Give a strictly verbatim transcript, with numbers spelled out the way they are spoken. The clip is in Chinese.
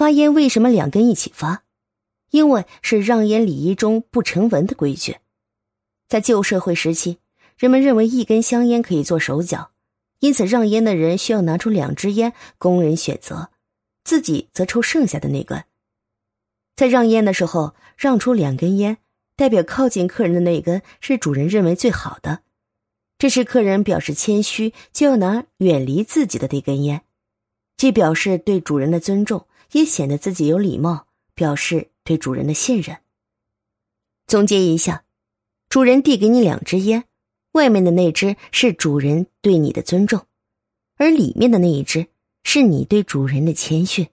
发烟为什么两根一起发？因为是让烟礼仪中不成文的规矩。在旧社会时期，人们认为一根香烟可以做手脚，因此让烟的人需要拿出两支烟供人选择，自己则抽剩下的那根。在让烟的时候，让出两根烟，代表靠近客人的那根是主人认为最好的。这时客人表示谦虚，就要拿远离自己的那根烟，既表示对主人的尊重，也显得自己有礼貌，表示对主人的信任。总结一下，主人递给你两支烟，外面的那支是主人对你的尊重，而里面的那一支是你对主人的谦逊。